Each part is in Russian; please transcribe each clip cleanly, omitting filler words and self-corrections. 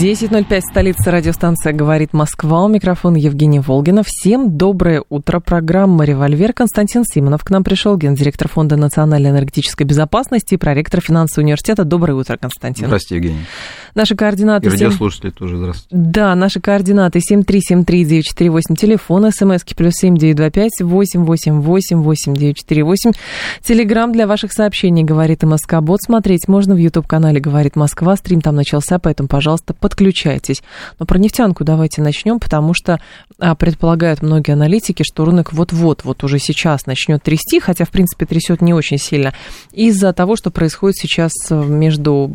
10:05, столица, радиостанция «Говорит Москва». У микрофона Евгений Волгина. Всем доброе утро. Программа «Револьвер». Константин Симонов к нам пришел, гендиректор Фонда национальной энергетической безопасности и проректор Финансового университета. Доброе утро, Константин. Здравствуйте, Евгений. Наши координаты... И радиослушатели тоже, здравствуйте. Да, наши координаты 7373948, телефон, смски +7 925 888 8948. Телеграм для ваших сообщений «Говорит МСК-бот». Смотреть можно в YouTube-канале «Говорит Москва». Стрим там начался, поэтому, пожалуйста, подключайтесь. Но про нефтянку давайте начнем, потому что предполагают многие аналитики, что рынок вот-вот уже сейчас начнет трясти, хотя, в принципе, трясет не очень сильно, из-за того, что происходит сейчас между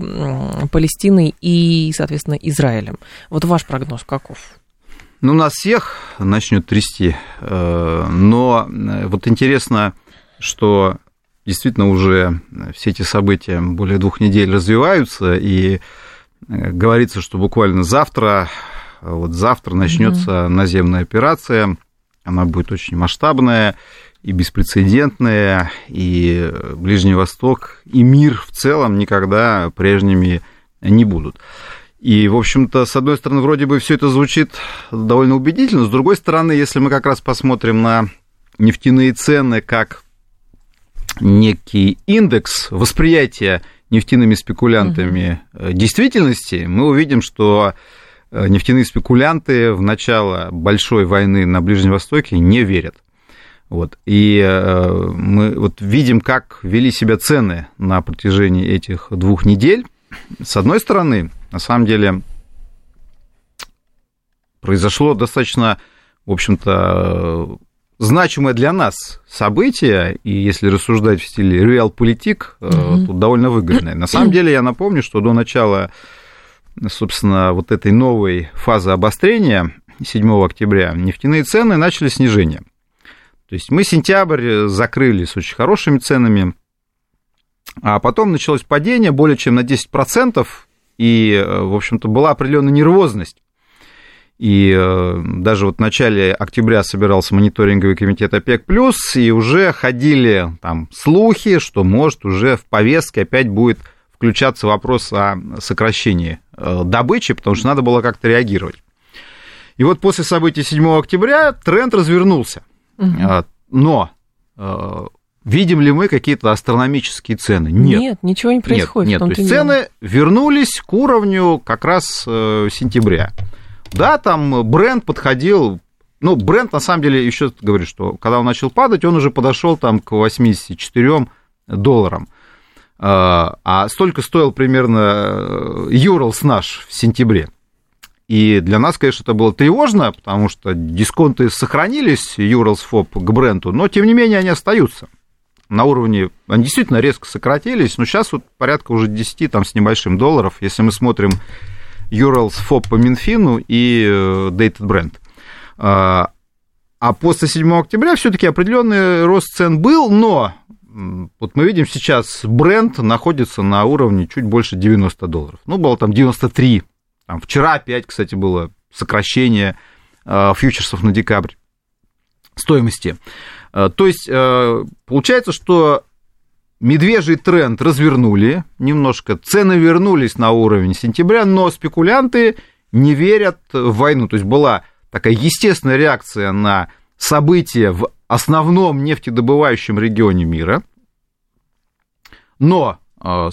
Палестиной и, соответственно, Израилем. Вот ваш прогноз каков? Ну, нас всех начнет трясти, но вот интересно, что действительно уже все эти события более 2 недель развиваются, и говорится, что буквально завтра начнется наземная операция. Она будет очень масштабная и беспрецедентная, и Ближний Восток, и мир в целом никогда прежними не будут. И, в общем-то, с одной стороны, вроде бы все это звучит довольно убедительно, с другой стороны, если мы как раз посмотрим на нефтяные цены как некий индекс восприятия нефтяными спекулянтами действительности, мы увидим, что нефтяные спекулянты в начало большой войны на Ближнем Востоке не верят. Вот. И мы видим, как вели себя цены на протяжении этих 2 недель. С одной стороны, на самом деле, произошло достаточно, в общем-то, значимое для нас событие, и если рассуждать в стиле реалполитик, тут довольно выгодное. На самом деле, я напомню, что до начала, собственно, вот этой новой фазы обострения 7 октября нефтяные цены начали снижение. То есть мы сентябрь закрыли с очень хорошими ценами, а потом началось падение более чем на 10%, и, в общем-то, была определенная нервозность. И даже в начале октября собирался мониторинговый комитет ОПЕК+, и уже ходили там слухи, что, может, уже в повестке опять будет включаться вопрос о сокращении добычи, потому что надо было как-то реагировать. И вот после событий 7 октября тренд развернулся. Но... Видим ли мы какие-то астрономические цены? Нет, ничего не происходит. Нет. То есть цены вернулись к уровню как раз сентября. Да, там Brent подходил... Ну, Brent, на самом деле, еще говорит, что когда он начал падать, он уже подошел там к $84. А столько стоил примерно Urals наш в сентябре. И для нас, конечно, это было тревожно, потому что дисконты сохранились, Urals ФОП к Brent, но, тем не менее, они остаются. На уровне, они действительно резко сократились, но сейчас порядка уже 10 там, с небольшим долларов, если мы смотрим Urals ФОП по Минфину и Dated Brent. А после 7 октября все-таки определенный рост цен был, но вот мы видим сейчас Brent находится на уровне чуть больше $90. Ну, было там 93. Там, вчера опять, кстати, было сокращение фьючерсов на декабрь стоимости. То есть, получается, что медвежий тренд развернули немножко, цены вернулись на уровень сентября, но спекулянты не верят в войну. То есть, была такая естественная реакция на события в основном нефтедобывающем регионе мира, но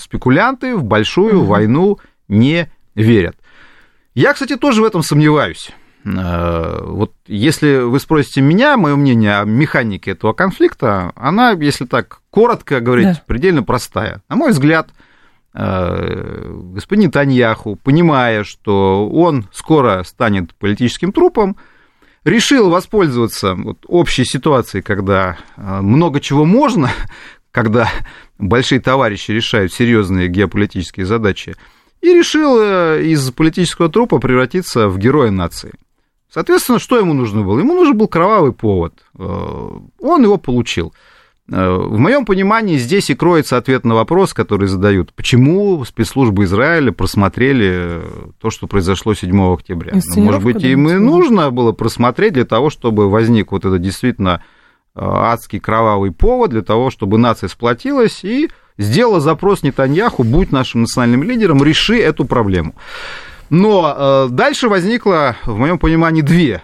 спекулянты в большую войну не верят. Я, кстати, тоже в этом сомневаюсь. Вот если вы спросите меня, мое мнение о механике этого конфликта, она, если так коротко говорить, предельно простая. На мой взгляд, господин Нетаньяху, понимая, что он скоро станет политическим трупом, решил воспользоваться общей ситуацией, когда много чего можно, когда большие товарищи решают серьезные геополитические задачи, и решил из политического трупа превратиться в героя нации. Соответственно, что ему нужно было? Ему нужен был кровавый повод. Он его получил. В моем понимании здесь и кроется ответ на вопрос, который задают. Почему спецслужбы Израиля просмотрели то, что произошло 7 октября? Ну, может быть, им и нужно было просмотреть для того, чтобы возник вот этот действительно адский кровавый повод, для того, чтобы нация сплотилась и сделала запрос Нетаньяху: будь нашим национальным лидером, реши эту проблему. Но дальше возникло, в моем понимании, две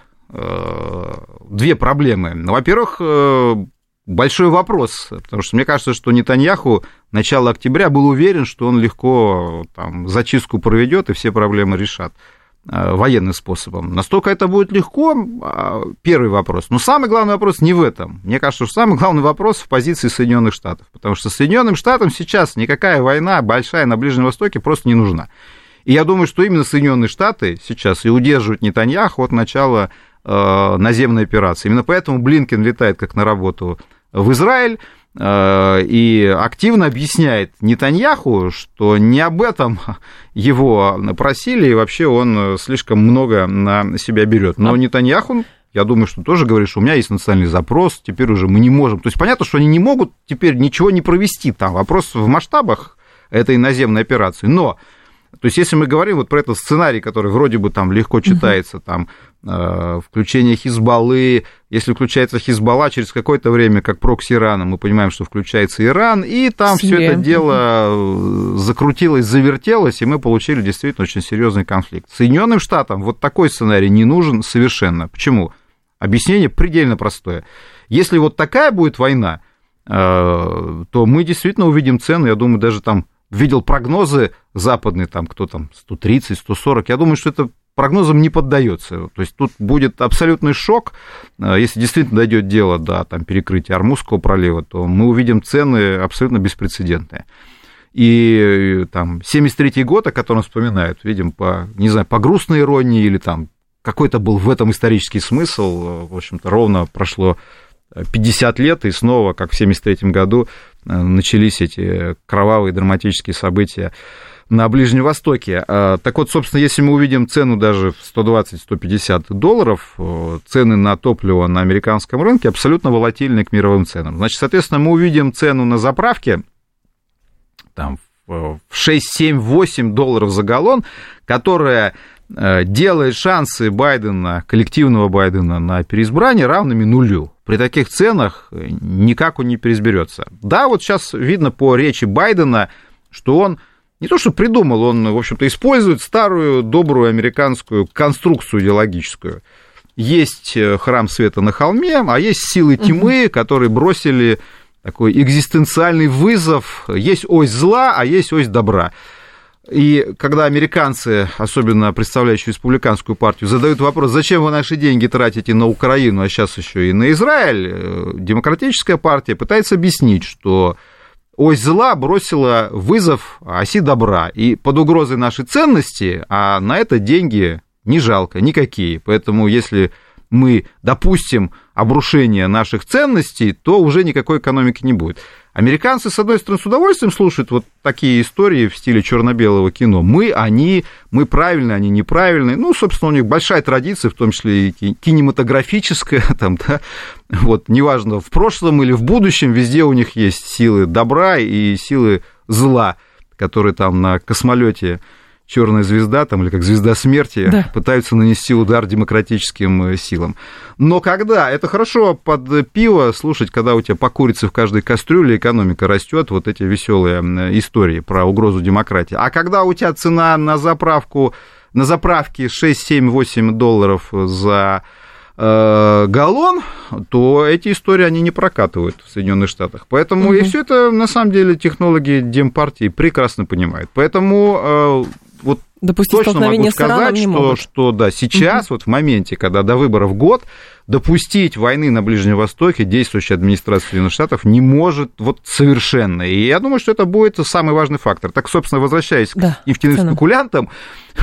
проблемы. Во-первых, большой вопрос, потому что мне кажется, что Нетаньяху начало октября был уверен, что он легко там зачистку проведет и все проблемы решат военным способом. Настолько это будет легко, первый вопрос. Но самый главный вопрос не в этом. Мне кажется, что самый главный вопрос в позиции Соединенных Штатов, потому что Соединенным Штатам сейчас никакая война большая на Ближнем Востоке просто не нужна. И я думаю, что именно Соединенные Штаты сейчас и удерживают Нетаньяху от начала наземной операции. Именно поэтому Блинкен летает как на работу в Израиль и активно объясняет Нетаньяху, что не об этом его просили, и вообще он слишком много на себя берет. Но Нетаньяху, я думаю, что тоже говорит, что у меня есть национальный запрос, теперь уже мы не можем. То есть понятно, что они не могут теперь ничего не провести там. Вопрос в масштабах этой наземной операции. Но то есть, если мы говорим вот про этот сценарий, который вроде бы там легко читается, там, включение Хизбаллы, если включается Хизбалла, через какое-то время, как прокси Ирана, мы понимаем, что включается Иран, и там все это дело закрутилось, завертелось, и мы получили действительно очень серьезный конфликт. Соединенным Штатам вот такой сценарий не нужен совершенно. Почему? Объяснение предельно простое. Если вот такая будет война, то мы действительно увидим цены, я думаю, даже там видел прогнозы западные, там, кто там, 130, 140, я думаю, что это прогнозам не поддается. То есть тут будет абсолютный шок, если действительно дойдет дело до там, перекрытия Ормузского пролива, то мы увидим цены абсолютно беспрецедентные. И там 73-й год, о котором вспоминают, видим, по, не знаю, по грустной иронии или там какой-то был в этом исторический смысл, в общем-то, ровно прошло 50 лет, и снова, как в 73-м году, начались эти кровавые драматические события на Ближнем Востоке. Так вот, собственно, если мы увидим цену даже в $120-150, цены на топливо на американском рынке абсолютно волатильны к мировым ценам. Значит, соответственно, мы увидим цену на заправке там, в $6-7-8 за галлон, которая делает шансы Байдена, коллективного Байдена на переизбрание равными нулю. При таких ценах никак он не переизберется. Да, вот сейчас видно по речи Байдена, что он не то что придумал, он, в общем-то, использует старую добрую американскую конструкцию идеологическую. Есть храм света на холме, а есть силы тьмы, которые бросили такой экзистенциальный вызов. Есть ось зла, а есть ось добра. И когда американцы, особенно представляющие республиканскую партию, задают вопрос, зачем вы наши деньги тратите на Украину, а сейчас еще и на Израиль, демократическая партия пытается объяснить, что ось зла бросила вызов оси добра, и под угрозой наши ценности, а на это деньги не жалко, никакие. Поэтому если мы допустим обрушение наших ценностей, то уже никакой экономики не будет. Американцы, с одной стороны, с удовольствием слушают вот такие истории в стиле черно-белого кино. Мы, они, мы правильные, они неправильные. Ну, собственно, у них большая традиция, в том числе и кинематографическая. Там, да, вот, неважно, в прошлом или в будущем, везде у них есть силы добра и силы зла, которые там на космолете «Черная звезда», там, или как «Звезда смерти», да, пытаются нанести удар демократическим силам. Но когда это хорошо под пиво слушать, когда у тебя по курице в каждой кастрюле экономика растет, вот эти веселые истории про угрозу демократии. А когда у тебя цена на заправку, на заправке $6-7-8 за галлон, то эти истории, они не прокатывают в Соединенных Штатах. Поэтому и все это, на самом деле, технологи демпартии прекрасно понимают. Поэтому вот допустить точно могу сказать, что да, сейчас, вот в моменте, когда до выборов год, допустить войны на Ближнем Востоке действующая администрация Соединенных Штатов не может вот совершенно. И я думаю, что это будет самый важный фактор. Так, собственно, возвращаясь к нефтяным спекулянтам,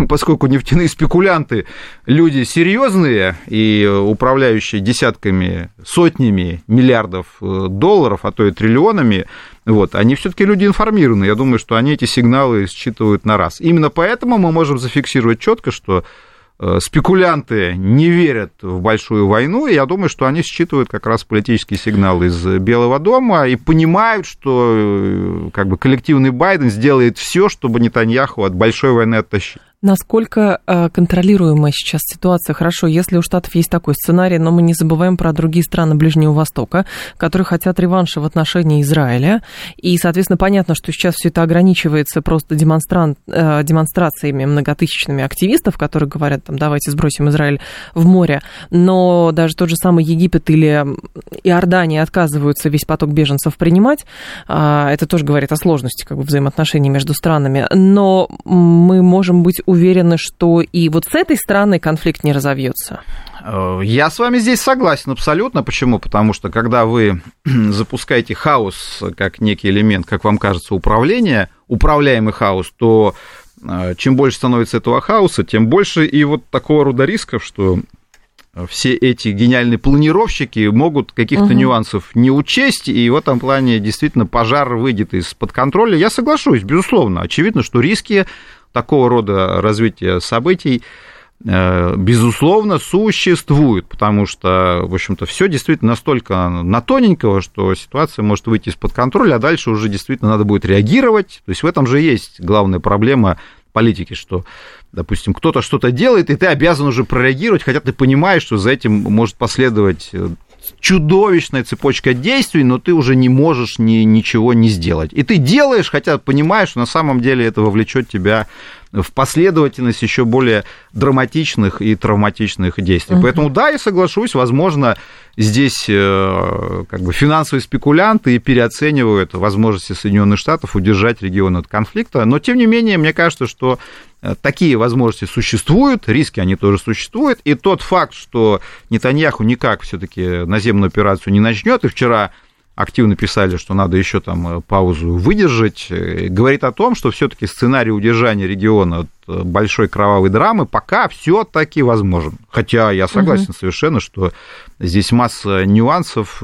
поскольку нефтяные спекулянты люди серьезные и управляющие десятками, сотнями миллиардов долларов, а то и триллионами, вот, они все-таки люди информированные. Я думаю, что они эти сигналы считывают на раз. Именно поэтому мы можем зафиксировать четко, что спекулянты не верят в большую войну, и я думаю, что они считывают как раз политические сигналы из Белого дома и понимают, что как бы коллективный Байден сделает все, чтобы Нетаньяху от большой войны оттащить. Насколько контролируемая сейчас ситуация? Хорошо, если у Штатов есть такой сценарий, но мы не забываем про другие страны Ближнего Востока, которые хотят реванша в отношении Израиля. И, соответственно, понятно, что сейчас все это ограничивается просто демонстрациями многотысячными активистов, которые говорят, там, давайте сбросим Израиль в море. Но даже тот же самый Египет или Иордания отказываются весь поток беженцев принимать. Это тоже говорит о сложности как бы взаимоотношений между странами. Но мы можем быть уверены, что и вот с этой стороны конфликт не разовьется? Я с вами здесь согласен абсолютно. Почему? Потому что, когда вы запускаете хаос как некий элемент, как вам кажется, управления, управляемый хаос, то чем больше становится этого хаоса, тем больше и вот такого рода рисков, что все эти гениальные планировщики могут каких-то нюансов не учесть, и в этом плане действительно пожар выйдет из-под контроля. Я соглашусь, безусловно. Очевидно, что риски такого рода развития событий, безусловно, существуют, потому что, в общем-то, все действительно настолько на тоненького, что ситуация может выйти из-под контроля, а дальше уже действительно надо будет реагировать. То есть в этом же есть главная проблема политики, что, допустим, кто-то что-то делает, и ты обязан уже прореагировать, хотя ты понимаешь, что за этим может последовать чудовищная цепочка действий, но ты уже не можешь ничего не сделать. И ты делаешь, хотя понимаешь, что на самом деле это вовлечет тебя в последовательность еще более драматичных и травматичных действий. Поэтому, да, я соглашусь, возможно, здесь как бы финансовые спекулянты переоценивают возможности Соединенных Штатов удержать регион от конфликта, но, тем не менее, мне кажется, что такие возможности существуют, риски они тоже существуют, и тот факт, что Нетаньяху никак все-таки наземную операцию не начнет, и вчера активно писали, что надо еще там паузу выдержать, говорит о том, что все-таки сценарий удержания региона от большой кровавой драмы пока все-таки возможен. Хотя я согласен совершенно, что здесь масса нюансов,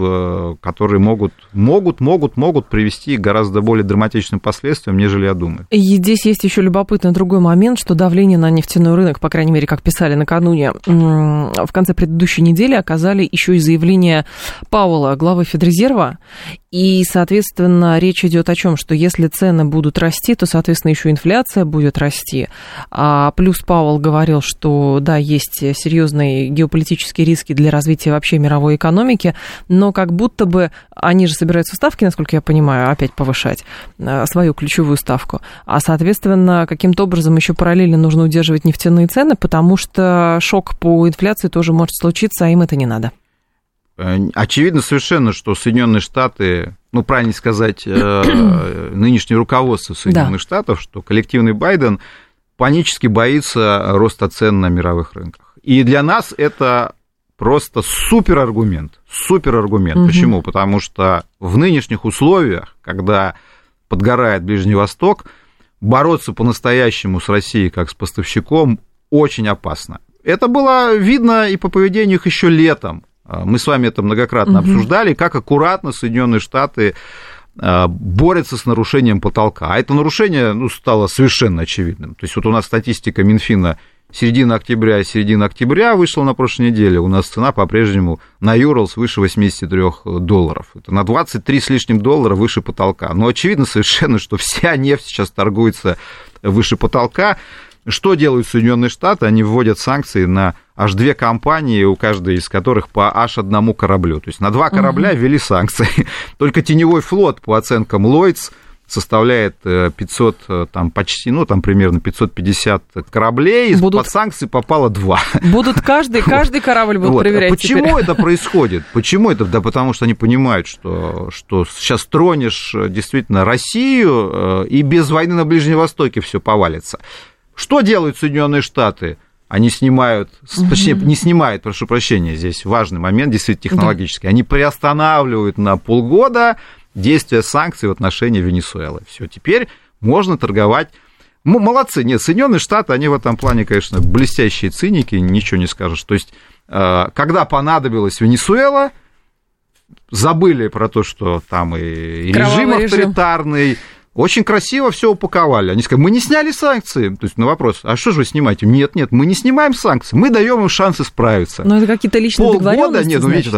которые могут привести к гораздо более драматичным последствиям, нежели я думаю. И здесь есть еще любопытный другой момент, что давление на нефтяной рынок, по крайней мере, как писали накануне, в конце предыдущей недели оказали еще и заявление Пауэлла, главы Федрезерва. И, соответственно, речь идет о чем, что если цены будут расти, то, соответственно, еще инфляция будет расти. А плюс Пауэлл говорил, что, да, есть серьезные геополитические риски для развития вообще мировой экономики, но как будто бы они же собираются ставки, насколько я понимаю, опять повышать свою ключевую ставку. А, соответственно, каким-то образом еще параллельно нужно удерживать нефтяные цены, потому что шок по инфляции тоже может случиться, а им это не надо. Очевидно совершенно, что Соединенные Штаты, ну, правильно сказать, нынешнее руководство Соединенных Штатов, что коллективный Байден панически боится роста цен на мировых рынках. И для нас это просто супераргумент. Супераргумент. Почему? Потому что в нынешних условиях, когда подгорает Ближний Восток, бороться по-настоящему с Россией как с поставщиком очень опасно. Это было видно и по поведению их еще летом. Мы с вами это многократно обсуждали, как аккуратно Соединенные Штаты борются с нарушением потолка. А это нарушение, ну, стало совершенно очевидным. То есть вот у нас статистика Минфина середина октября вышла на прошлой неделе. У нас цена по-прежнему на Urals выше $83. Это на 23 с лишним доллара выше потолка. Но очевидно совершенно, что вся нефть сейчас торгуется выше потолка. Что делают Соединенные Штаты? Они вводят санкции на аж 2 компании, у каждой из которых по аж 1 кораблю. То есть на 2 корабля ввели санкции. Только теневой флот, по оценкам Lloyd's, составляет 500, там почти, ну, там примерно 550 кораблей, под санкции попало 2. Будут каждый корабль будут проверять. Почему теперь это происходит? Почему это? Да потому что они понимают, что сейчас тронешь действительно Россию, и без войны на Ближнем Востоке все повалится. Что делают Соединенные Штаты? Они снимают, точнее, не снимают, прошу прощения, здесь важный момент, действительно технологический. Они приостанавливают на полгода действие санкций в отношении Венесуэлы. Все, теперь можно торговать. Молодцы. Нет, Соединенные Штаты, они в этом плане, конечно, блестящие циники, ничего не скажешь. То есть, когда понадобилась Венесуэла, забыли про то, что там и режим авторитарный, Очень красиво все упаковали. Они сказали, мы не сняли санкции. То есть на вопрос, а что же вы снимаете? Нет, нет, мы не снимаем санкции, мы даем им шанс исправиться. Но это какие-то личные договоренности. Полгода, нет, ну видите,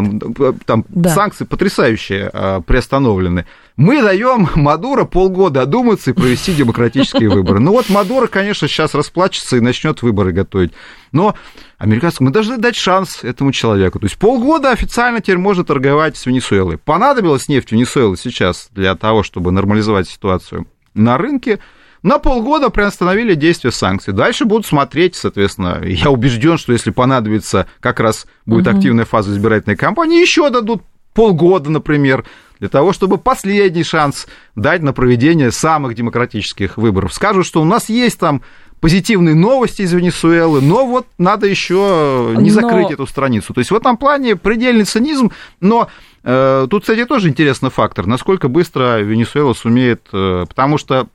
там да. санкции потрясающие приостановлены. Мы даем Мадуро полгода одуматься и провести демократические выборы. Ну вот Мадуро, конечно, сейчас расплачется и начнет выборы готовить. Но американцы, мы должны дать шанс этому человеку. То есть полгода официально теперь можно торговать с Венесуэлой. Понадобилась нефть Венесуэлы сейчас для того, чтобы нормализовать ситуацию на рынке. На полгода приостановили действие санкций. Дальше будут смотреть, соответственно. Я убежден, что если понадобится, как раз будет активная фаза избирательной кампании, еще дадут полгода, например, для того, чтобы последний шанс дать на проведение самых демократических выборов. Скажут, что у нас есть там позитивные новости из Венесуэлы, но вот надо еще не закрыть эту страницу. То есть в этом плане предельный цинизм, но тут, кстати, тоже интересный фактор, насколько быстро Венесуэла сумеет, потому что,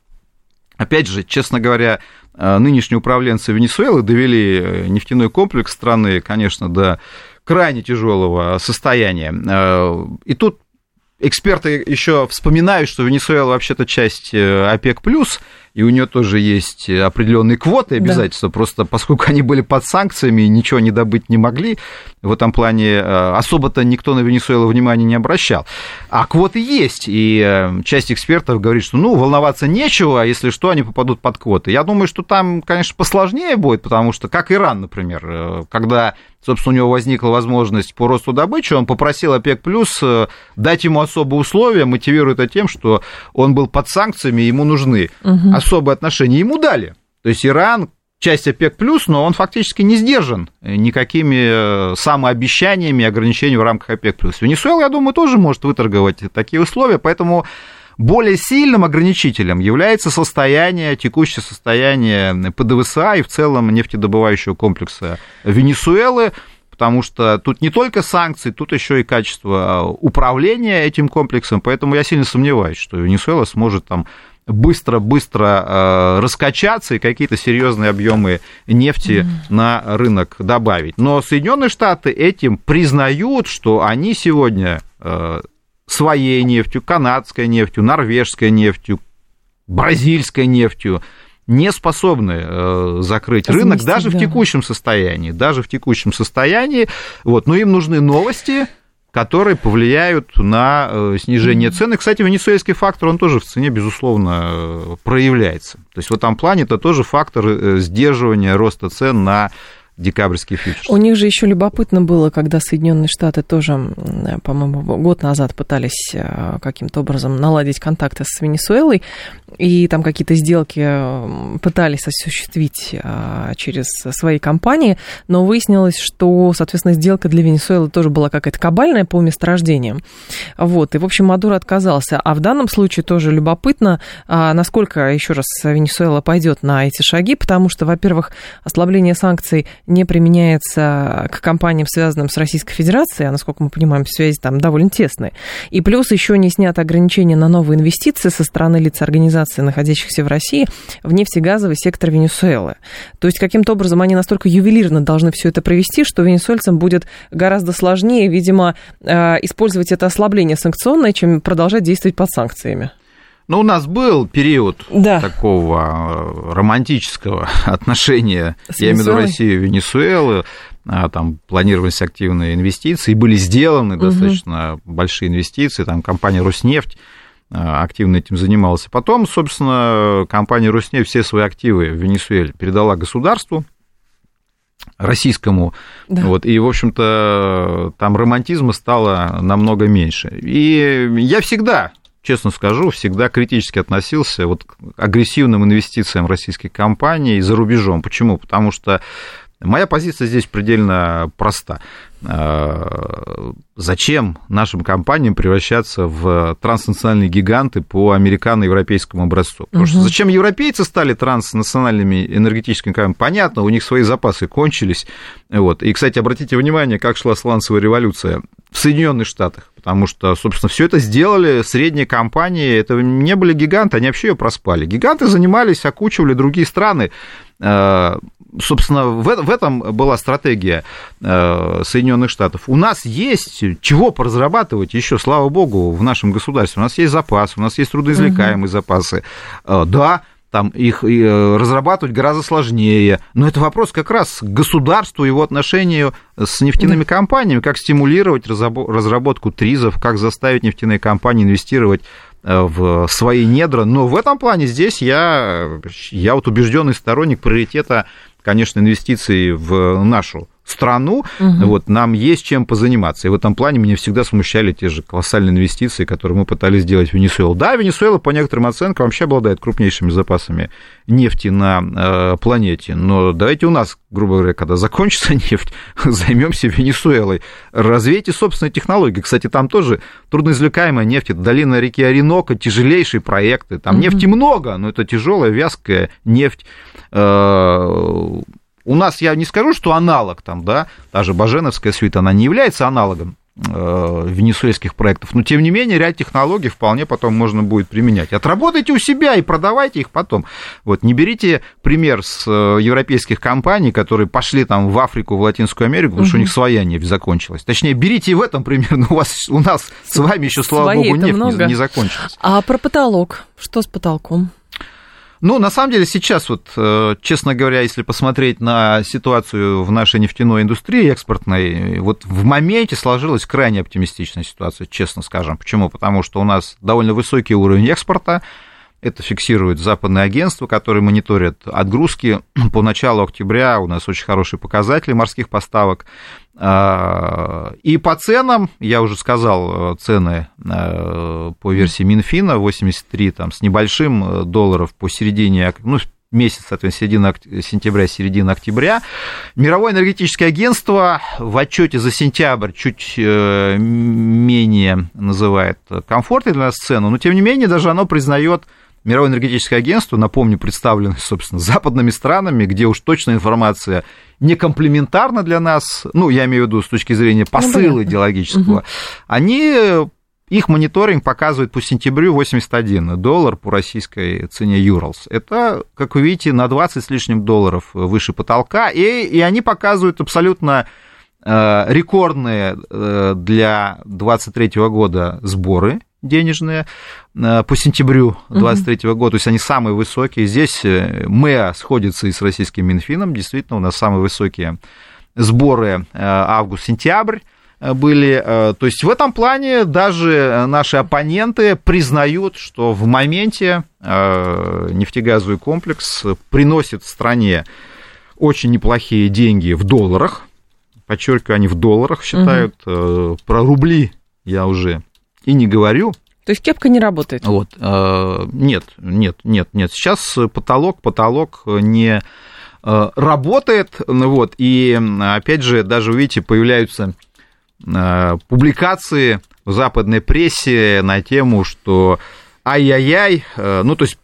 опять же, честно говоря, нынешние управленцы Венесуэлы довели нефтяной комплекс страны, конечно, до крайне тяжелого состояния. И тут эксперты еще вспоминают, что Венесуэла вообще-то часть ОПЕК+, и у нее тоже есть определенные квоты и обязательства, да. Просто поскольку они были под санкциями и ничего не добыть не могли, в этом плане особо-то никто на Венесуэлу внимания не обращал. А квоты есть, и часть экспертов говорит, что ну, волноваться нечего, а если что, они попадут под квоты. Я думаю, что там, конечно, посложнее будет, потому что, как Иран, например, когда... Собственно, у него возникла возможность по росту добычи, он попросил ОПЕК+, дать ему особые условия, мотивируя это тем, что он был под санкциями, ему нужны особые отношения. Ему дали. То есть Иран часть ОПЕК+, но он фактически не сдержан никакими самообещаниями и ограничениями в рамках ОПЕК+. Венесуэла, я думаю, тоже может выторговать такие условия, поэтому... Более сильным ограничителем является текущее состояние ПДВСА и в целом нефтедобывающего комплекса Венесуэлы, потому что тут не только санкции, тут еще и качество управления этим комплексом, поэтому я сильно сомневаюсь, что Венесуэла сможет там быстро-быстро раскачаться и какие-то серьезные объемы нефти на рынок добавить. Но Соединенные Штаты этим признают, что они сегодня... своей нефтью, канадской нефтью, норвежской нефтью, бразильской нефтью не способны закрыть рынок даже в текущем состоянии. Вот. Но им нужны новости, которые повлияют на снижение цены. Кстати, венесуэльский фактор, он тоже в цене, безусловно, проявляется. То есть в этом плане это тоже фактор сдерживания роста цен на декабрьские фьючерсы. У них же еще любопытно было, когда Соединенные Штаты тоже, по-моему, год назад пытались каким-то образом наладить контакты с Венесуэлой, и там какие-то сделки пытались осуществить через свои компании, но выяснилось, что, соответственно, сделка для Венесуэлы тоже была какая-то кабальная по месторождениям. Вот. И, в общем, Мадуро отказался. А в данном случае тоже любопытно, насколько, еще раз, Венесуэла пойдет на эти шаги, потому что, во-первых, ослабление санкций не применяется к компаниям, связанным с Российской Федерацией, а, насколько мы понимаем, связи там довольно тесные. И плюс еще не снято ограничения на новые инвестиции со стороны лиц организаций, находящихся в России, в нефтегазовый сектор Венесуэлы. То есть каким-то образом они настолько ювелирно должны все это провести, что венесуэльцам будет гораздо сложнее, видимо, использовать это ослабление санкционное, чем продолжать действовать под санкциями. Ну, у нас был период такого романтического отношения, я имею в виду Россию и Венесуэлу, там планировались активные инвестиции, были сделаны достаточно большие инвестиции, там компания «Роснефть» активно этим занималась. Потом, собственно, компания «Роснефть» все свои активы в Венесуэле передала государству, российскому, вот, и, в общем-то, там романтизма стало намного меньше. И я всегда... честно скажу, всегда критически относился вот к агрессивным инвестициям российских компаний за рубежом. Почему? Потому что моя позиция здесь предельно проста. Зачем нашим компаниям превращаться в транснациональные гиганты по американо-европейскому образцу? Потому что зачем европейцы стали транснациональными энергетическими компаниями? Понятно, у них свои запасы кончились. Вот. И, кстати, обратите внимание, как шла сланцевая революция в Соединенных Штатах, потому что, собственно, все это сделали средние компании, это не были гиганты, они вообще ее проспали. Гиганты занимались, окучивали другие страны. собственно, в этом была стратегия Соединенных Штатов. У нас есть чего поразрабатывать еще, слава богу, в нашем государстве. У нас есть запасы, у нас есть трудноизвлекаемые запасы. Да, там их разрабатывать гораздо сложнее. Но это вопрос как раз к государству, его отношению с нефтяными компаниями, как стимулировать разработку ТРИЗов, как заставить нефтяные компании инвестировать в свои недра. Но в этом плане здесь я вот убежденный сторонник приоритета, конечно, инвестиций в нашу страну. Вот, нам есть чем позаниматься. И в этом плане меня всегда смущали те же колоссальные инвестиции, которые мы пытались сделать в Венесуэлу. Да, Венесуэла, по некоторым оценкам, вообще обладает крупнейшими запасами нефти на планете. Но давайте у нас, грубо говоря, когда закончится нефть, займемся Венесуэлой. Развейте собственные технологии. Кстати, там тоже трудноизвлекаемая нефть. Это долина реки Ориноко, тяжелейшие проекты. Там нефти много, но это тяжелая, вязкая нефть. У нас, я не скажу, что аналог там, да, та же Баженовская Свита, она не является аналогом венесуэльских проектов, но, тем не менее, ряд технологий вполне потом можно будет применять. Отработайте у себя и продавайте их потом. Вот, не берите пример с европейских компаний, которые пошли там в Африку, в Латинскую Америку, потому что у них своя нефть закончилась. Точнее, берите и в этом пример, но у нас с вами еще, слава богу, нефть не закончилась. А про потолок? Что с потолком? Ну, на самом деле, сейчас, вот, честно говоря, если посмотреть на ситуацию в нашей нефтяной индустрии экспортной, вот в моменте сложилась крайне оптимистичная ситуация, честно скажем. Почему? Потому что у нас довольно высокий уровень экспорта, это фиксируют западные агентства, которые мониторят отгрузки. По началу октября у нас очень хорошие показатели морских поставок. И по ценам, я уже сказал, цены по версии Минфина 83 там, с небольшим долларов по середине, ну, месяц, соответственно, середина сентября, середина октября. Мировое энергетическое агентство в отчете за сентябрь чуть менее называет комфортной для нас цену, но тем не менее даже оно признает. Мировое энергетическое агентство, напомню, представлено, собственно, западными странами, где уж точно информация не комплементарна для нас, ну, я имею в виду с точки зрения посыла идеологического, их мониторинг показывает по сентябрю $81 по российской цене Urals. Это, как вы видите, на 20 с лишним долларов выше потолка, и они показывают абсолютно рекордные для 2023 года сборы денежные по сентябрю 2023 года, то есть они самые высокие. Здесь МЭА сходится и с российским Минфином, действительно, у нас самые высокие сборы август-сентябрь были. То есть в этом плане даже наши оппоненты признают, что в моменте нефтегазовый комплекс приносит стране очень неплохие деньги в долларах, подчеркиваю, они в долларах считают, про рубли я уже и не говорю. То есть кепка не работает? Вот. Нет. Сейчас потолок не работает. Вот. И, опять же, даже, видите, появляются публикации в западной прессе на тему, что ай-яй-яй, ну, то есть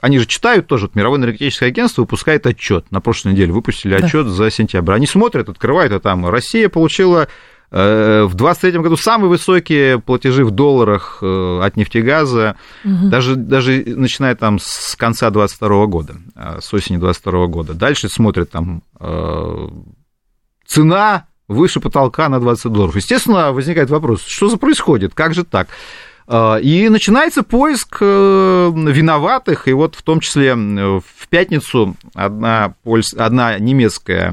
они же читают тоже, Мировое энергетическое агентство выпускает отчет. На прошлой неделе выпустили отчет за сентябрь. Они смотрят, открывают, а там Россия получила в 2023 году самые высокие платежи в долларах от нефтегаза, даже начиная там с конца 2022 года, с осени 2022 года. Дальше смотрят там цена выше потолка на $20. Естественно, возникает вопрос, что происходит, как же так? И начинается поиск виноватых, и вот в том числе в пятницу одно немецкое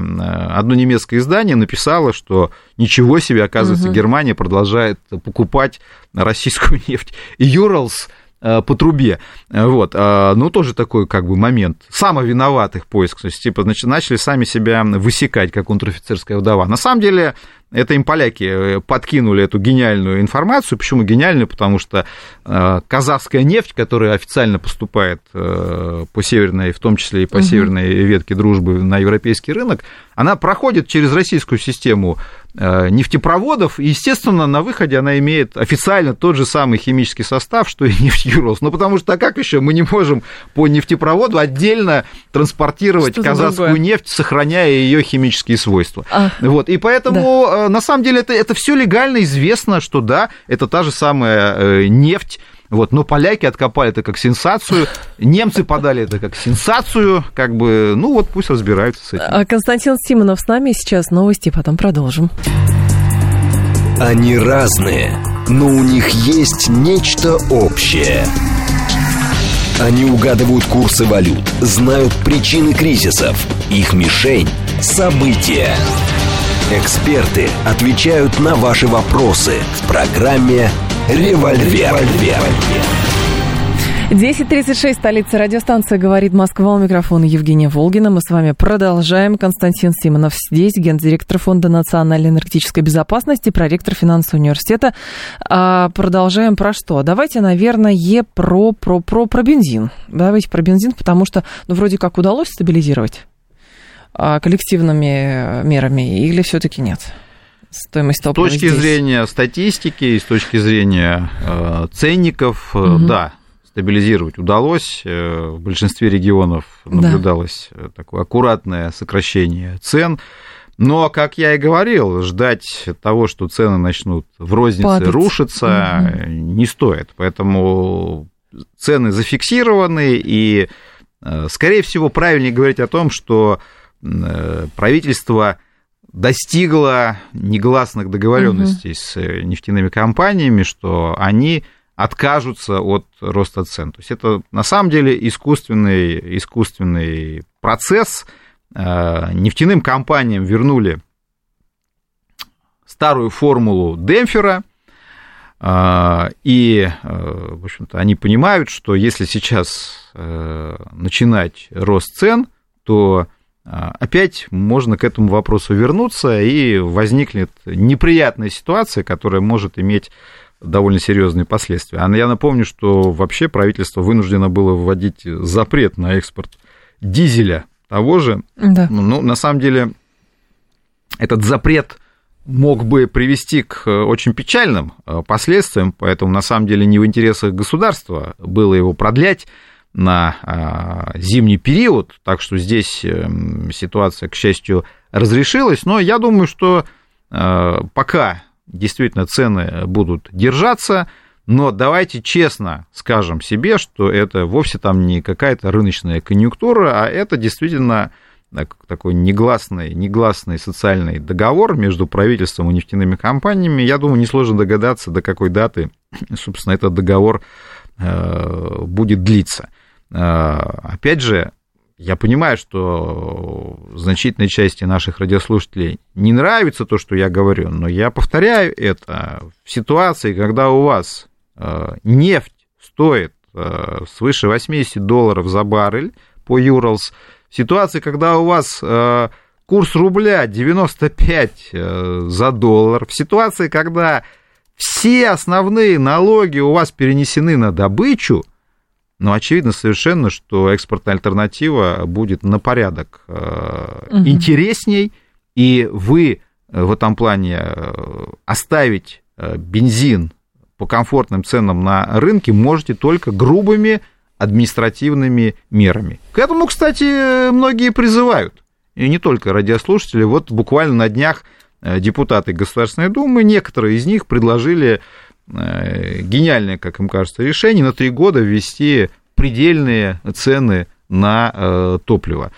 издание написало, что ничего себе, оказывается, Германия продолжает покупать российскую нефть Urals по трубе. Вот. Ну, тоже такой как бы момент самовиноватых поиск. То есть, типа, начали сами себя высекать, как унтер-офицерская вдова. На самом деле, это им поляки подкинули эту гениальную информацию. Почему гениальную? Потому что казахская нефть, которая официально поступает по северной, в том числе и по северной ветке дружбы на европейский рынок, она проходит через российскую систему нефтепроводов, и, естественно, на выходе она имеет официально тот же самый химический состав, что и нефть Urals. Ну, потому что, а как еще мы не можем по нефтепроводу отдельно транспортировать казахскую нефть, сохраняя ее химические свойства. Вот. И поэтому, на самом деле, это все легально известно, что да, это та же самая нефть, Вот. Но поляки откопали это как сенсацию, немцы подали это как сенсацию, как бы, ну вот пусть разбираются с этим. Константин Симонов с нами, сейчас новости, потом продолжим. Они разные, но у них есть нечто общее. Они угадывают курсы валют, знают причины кризисов, их мишень – события. Эксперты отвечают на ваши вопросы в программе «Револьвер». 10:36, столица радиостанции «Говорит Москва». У микрофона Евгения Волгина. Мы с вами продолжаем. Константин Симонов здесь, гендиректор Фонда национальной энергетической безопасности, проректор Финансового университета. Продолжаем про что? Давайте, наверное, про бензин. Давайте про бензин, потому что, ну, вроде как удалось стабилизировать коллективными мерами или все-таки нет? Стоимость топлива здесь. С точки зрения статистики и с точки зрения ценников, да. Стабилизировать удалось. В большинстве регионов наблюдалось такое аккуратное сокращение цен. Но, как я и говорил, ждать того, что цены начнут в рознице падать, рушиться, не стоит. Поэтому цены зафиксированы, и, скорее всего, правильнее говорить о том, что правительство достигло негласных договоренностей с нефтяными компаниями, что они откажутся от роста цен. То есть это на самом деле искусственный процесс. Нефтяным компаниям вернули старую формулу демпфера, и, в общем-то, они понимают, что если сейчас начинать рост цен, то опять можно к этому вопросу вернуться, и возникнет неприятная ситуация, которая может иметь довольно серьезные последствия. А я напомню, что вообще правительство вынуждено было вводить запрет на экспорт дизеля того же. Да. Ну, на самом деле, этот запрет мог бы привести к очень печальным последствиям, поэтому, на самом деле, не в интересах государства было его продлять на зимний период, так что здесь ситуация, к счастью, разрешилась, но я думаю, что пока действительно цены будут держаться, но давайте честно скажем себе, что это вовсе там не какая-то рыночная конъюнктура, а это действительно такой негласный социальный договор между правительством и нефтяными компаниями. Я думаю, несложно догадаться, до какой даты, собственно, этот договор будет длиться. Опять же, я понимаю, что значительной части наших радиослушателей не нравится то, что я говорю, но я повторяю это. В ситуации, когда у вас нефть стоит свыше $80 за баррель по Urals, в ситуации, когда у вас курс рубля 95 за доллар, в ситуации, когда все основные налоги у вас перенесены на добычу, но очевидно совершенно, что экспортная альтернатива будет на порядок интересней, и вы в этом плане оставить бензин по комфортным ценам на рынке можете только грубыми административными мерами. К этому, кстати, многие призывают, и не только радиослушатели. Вот буквально на днях депутаты Государственной Думы, некоторые из них предложили гениальное, как им кажется, решение на 3 года ввести предельные цены на топливо.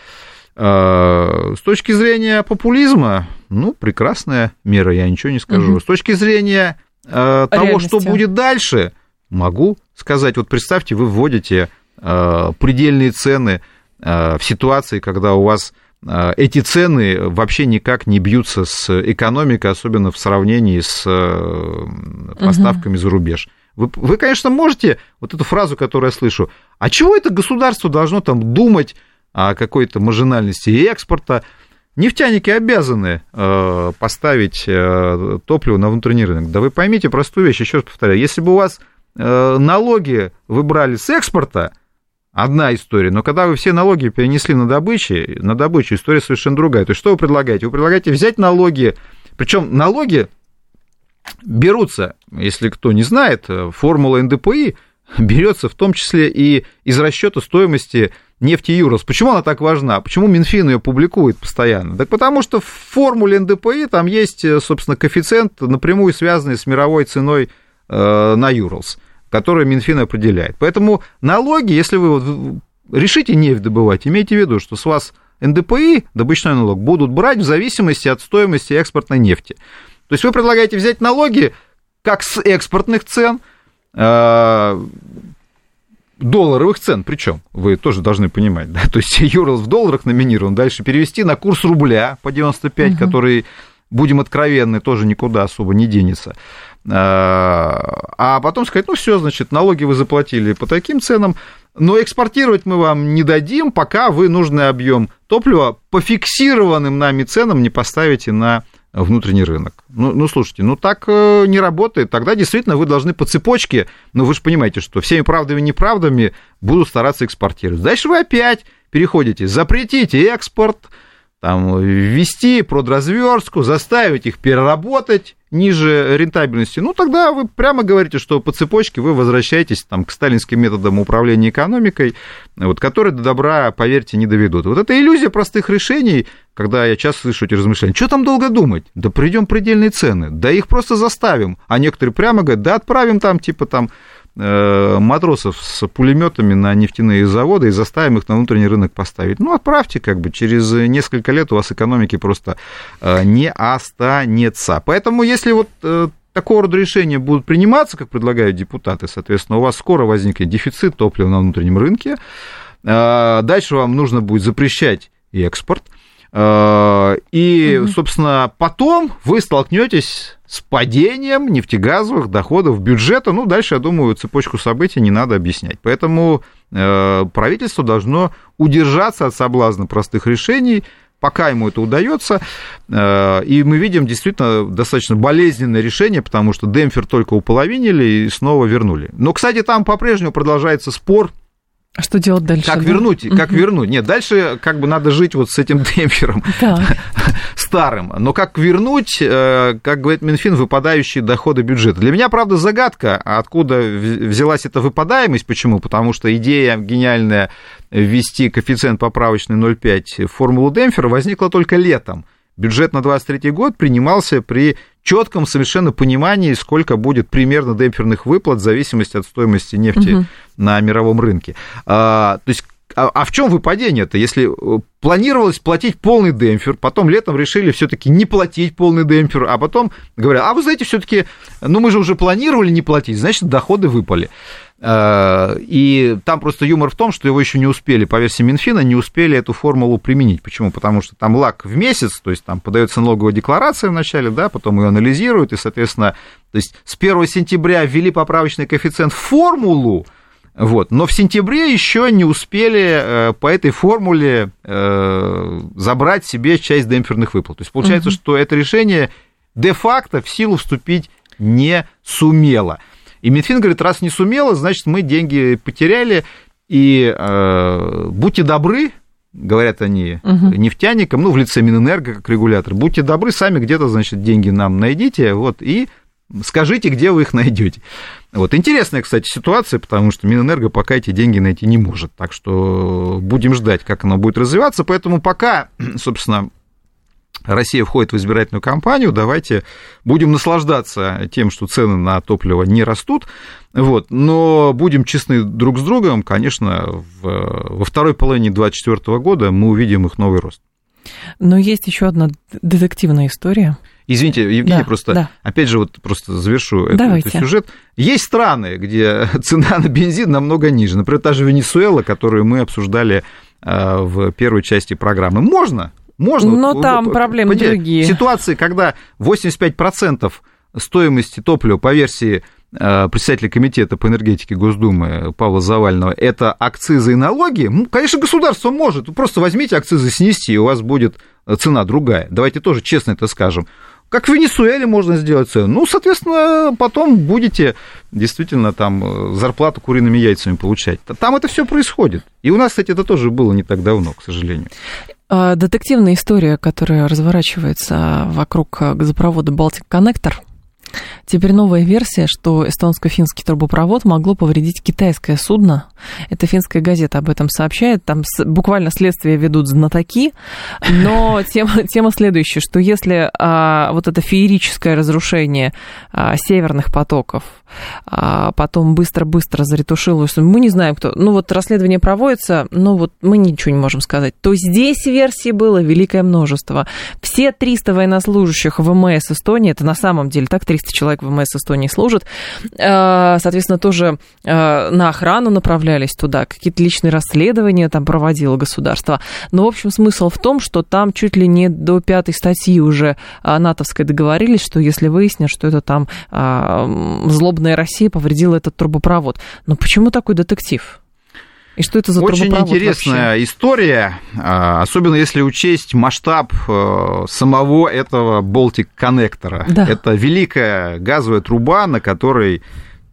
С точки зрения популизма, ну, прекрасная мера, я ничего не скажу. С точки зрения того, реальности, что будет дальше, могу сказать. Вот представьте, вы вводите предельные цены в ситуации, когда у вас эти цены вообще никак не бьются с экономикой, особенно в сравнении с поставками за рубеж. Вы, конечно, можете вот эту фразу, которую я слышу, а чего это государство должно там думать о какой-то маржинальности экспорта? Нефтяники обязаны поставить топливо на внутренний рынок. Да вы поймите простую вещь, еще раз повторяю, если бы у вас налоги вы брали с экспорта, одна история, но когда вы все налоги перенесли на добычу история совершенно другая. То есть что вы предлагаете? Вы предлагаете взять налоги, причем налоги берутся, если кто не знает, формула НДПИ берется в том числе и из расчета стоимости нефти Urals. Почему она так важна? Почему Минфин ее публикует постоянно? Так потому что в формуле НДПИ там есть, собственно, коэффициент, напрямую связанный с мировой ценой на Urals. которое Минфин определяет. Поэтому налоги, если вы вот решите нефть добывать, имейте в виду, что с вас НДПИ, добычной налог, будут брать в зависимости от стоимости экспортной нефти. То есть вы предлагаете взять налоги как с экспортных цен, долларовых цен, причем вы тоже должны понимать, да, то есть Юрлс в долларах номинирован, дальше перевести на курс рубля по 95, который, будем откровенны, тоже никуда особо не денется. А потом сказать, ну все, значит, налоги вы заплатили по таким ценам, но экспортировать мы вам не дадим, пока вы нужный объем топлива по фиксированным нами ценам не поставите на внутренний рынок. Ну, слушайте, ну так не работает. Тогда действительно вы должны по цепочке, ну вы же понимаете, что всеми правдами и неправдами будут стараться экспортировать. Дальше вы опять переходите, запретите экспорт, там, ввести продразверстку, заставить их переработать ниже рентабельности. Ну, тогда вы прямо говорите, что по цепочке вы возвращаетесь там, к сталинским методам управления экономикой, вот, которые до добра, поверьте, не доведут. Вот это иллюзия простых решений, когда я часто слышу эти размышления. Что там долго думать? Да придем предельные цены, да их просто заставим. А некоторые прямо говорят, да отправим там, типа там, матросов с пулеметами на нефтяные заводы и заставим их на внутренний рынок поставить. Ну, отправьте, как бы, через несколько лет у вас экономики просто не останется. Поэтому, если вот такого рода решения будут приниматься, как предлагают депутаты, соответственно, у вас скоро возникнет дефицит топлива на внутреннем рынке, дальше вам нужно будет запрещать экспорт, и, собственно, потом вы столкнетесь с падением нефтегазовых доходов бюджета. Ну, дальше, я думаю, цепочку событий не надо объяснять. Поэтому правительство должно удержаться от соблазна простых решений, пока ему это удается. И мы видим действительно достаточно болезненное решение, потому что демпфер только уполовинили и снова вернули. Но, кстати, там по-прежнему продолжается спор. Что делать дальше? Как вернуть? Как вернуть? Нет, дальше как бы надо жить вот с этим демпфером старым. Но как вернуть, как говорит Минфин, выпадающие доходы бюджета? Для меня, правда, загадка, откуда взялась эта выпадаемость. Почему? Потому что идея гениальная ввести коэффициент поправочный 0,5 в формулу демпфера возникла только летом. Бюджет на 2023 год принимался при четком совершенно понимании, сколько будет примерно демпферных выплат в зависимости от стоимости нефти на мировом рынке. То есть, а в чем выпадение-то? Если планировалось платить полный демпфер, потом летом решили все-таки не платить полный демпфер, а потом говорят, а вы знаете, все-таки, ну мы же уже планировали не платить, значит, доходы выпали. И там просто юмор в том, что его еще не успели, по версии Минфина, не успели эту формулу применить. Почему? Потому что там лаг в месяц, то есть там подается налоговая декларация вначале, да, потом ее анализируют, и, соответственно, то есть с 1 сентября ввели поправочный коэффициент в формулу, вот, но в сентябре еще не успели по этой формуле забрать себе часть демпферных выплат. То есть получается, что это решение де-факто в силу вступить не сумело. И Минфин говорит, раз не сумела, значит, мы деньги потеряли, и будьте добры, говорят они нефтяникам, ну, в лице Минэнерго как регулятор, будьте добры, сами где-то, значит, деньги нам найдите, вот, и скажите, где вы их найдете. Вот, интересная, кстати, ситуация, потому что Минэнерго пока эти деньги найти не может, так что будем ждать, как оно будет развиваться, поэтому пока, собственно, Россия входит в избирательную кампанию, давайте будем наслаждаться тем, что цены на топливо не растут, вот, но будем честны друг с другом, конечно, во второй половине 2024 года мы увидим их новый рост. Но есть еще одна детективная история. Извините, Евгений, да, просто, да. Опять же, вот просто завершу этот сюжет. Есть страны, где цена на бензин намного ниже. Например, та же Венесуэла, которую мы обсуждали в первой части программы. Можно. Но там проблемы другие. Ситуации, когда 85% стоимости топлива по версии председателя комитета по энергетике Госдумы Павла Завального это акцизы и налоги, ну, конечно, государство может. Вы просто возьмите акцизы, снести, и у вас будет цена другая. Давайте тоже честно это скажем. Как в Венесуэле можно сделать цену? Ну, соответственно, потом будете действительно там зарплату куриными яйцами получать. Там это все происходит. И у нас, кстати, это тоже было не так давно, к сожалению. Детективная история, которая разворачивается вокруг газопровода «Балтикконнектор», Теперь новая версия, что эстонско-финский трубопровод могло повредить китайское судно. Это финская газета об этом сообщает. Там буквально следствие ведут знатоки. Но тема следующая, что если вот это феерическое разрушение северных потоков потом быстро-быстро заретушилось, мы не знаем, кто... Ну вот расследование проводится, но вот мы ничего не можем сказать. То здесь версий было великое множество. Все 300 военнослужащих ВМС Эстонии, это на самом деле так, 300 человек ВМС Эстонии служат, соответственно, тоже на охрану направлялись туда, какие-то личные расследования там проводило государство. Но, в общем, смысл в том, что там чуть ли не до 5-й статьи уже натовской договорились, что если выяснят, что это там злобная Россия повредила этот трубопровод. Но почему такой детектив? И что это за трубопровод вообще? Очень интересная история, особенно если учесть масштаб самого этого Балтикконнектора. Да. Это великая газовая труба, на которой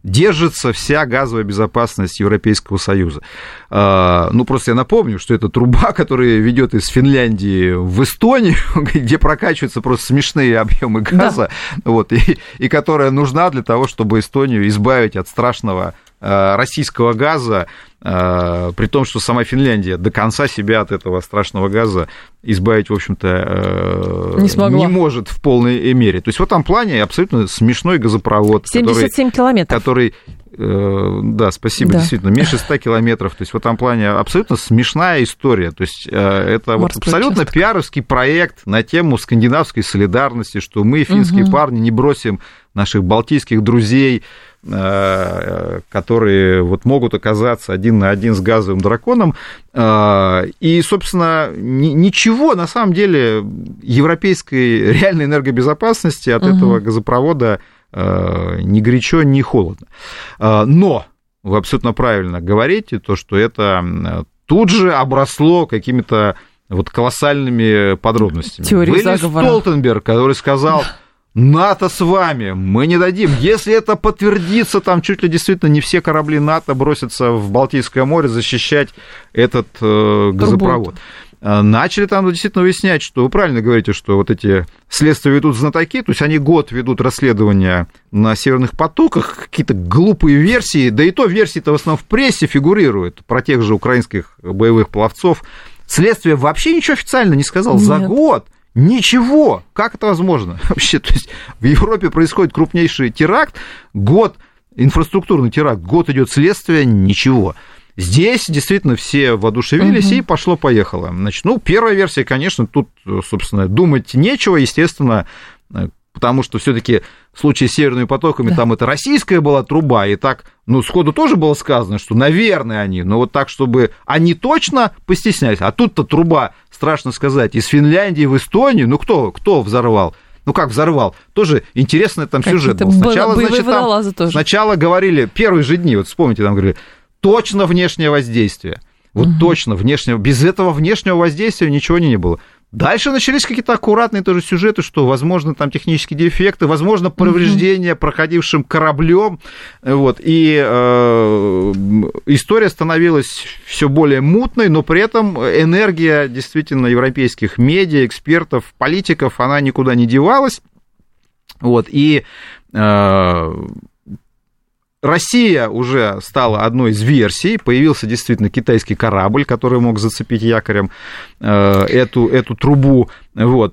держится вся газовая безопасность Европейского Союза. Ну, просто я напомню, что это труба, которая ведет из Финляндии в Эстонию, где прокачиваются просто смешные объемы газа, да. Вот, и которая нужна для того, чтобы Эстонию избавить от страшного российского газа, при том, что сама Финляндия до конца себя от этого страшного газа избавить, в общем-то, не может в полной мере. То есть в этом плане абсолютно смешной газопровод. 77 километров. Который, да, спасибо, да. Действительно, меньше 100 километров. То есть в этом плане абсолютно смешная история. То есть это вот абсолютно участок. Пиаровский проект на тему скандинавской солидарности, что мы, финские парни, не бросим наших балтийских друзей, которые вот могут оказаться один на один с газовым драконом. И, собственно, ничего на самом деле европейской реальной энергобезопасности от этого газопровода ни горячо, ни холодно. Но вы абсолютно правильно говорите, то, что это тут же обросло какими-то вот колоссальными подробностями. Теория заговора. Вылез Столтенберг, который сказал... НАТО с вами, мы не дадим. Если это подтвердится, там чуть ли действительно не все корабли НАТО бросятся в Балтийское море защищать этот газопровод. Начали там действительно выяснять, что вы правильно говорите, что вот эти следствия ведут знатоки, то есть они год ведут расследования на северных потоках, какие-то глупые версии, да и то версии-то в основном в прессе фигурируют про тех же украинских боевых пловцов. Следствие вообще ничего официально не сказало. За год. Ничего! Как это возможно? Вообще, то есть в Европе происходит крупнейший теракт, год, инфраструктурный теракт, год идет следствие, ничего. Здесь действительно все воодушевились и пошло-поехало. Значит, ну, первая версия, конечно, тут, собственно, думать нечего, естественно, потому что все-таки в случае с северными потоками там это российская была труба, и так, ну, сходу тоже было сказано, что, наверное, они, но вот так, чтобы они точно постеснялись. А тут-то труба, страшно сказать, из Финляндии в Эстонию, ну, кто взорвал? Ну, как взорвал? Тоже интересный там сюжет был. Сначала говорили, первые же дни, вот вспомните, там говорили, точно внешнее воздействие. Вот точно внешнего, без этого внешнего воздействия ничего не было. Дальше начались какие-то аккуратные тоже сюжеты, что, возможно, там технические дефекты, возможно, повреждения проходившим кораблем. Вот. И история становилась все более мутной, но при этом энергия действительно европейских медиа, экспертов, политиков, она никуда не девалась. Вот. И Россия уже стала одной из версий, появился действительно китайский корабль, который мог зацепить якорем эту трубу. Вот.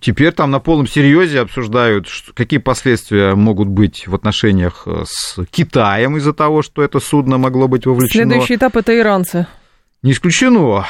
Теперь там на полном серьезе обсуждают, какие последствия могут быть в отношениях с Китаем из-за того, что это судно могло быть вовлечено. Следующий этап – это иранцы. Не исключено.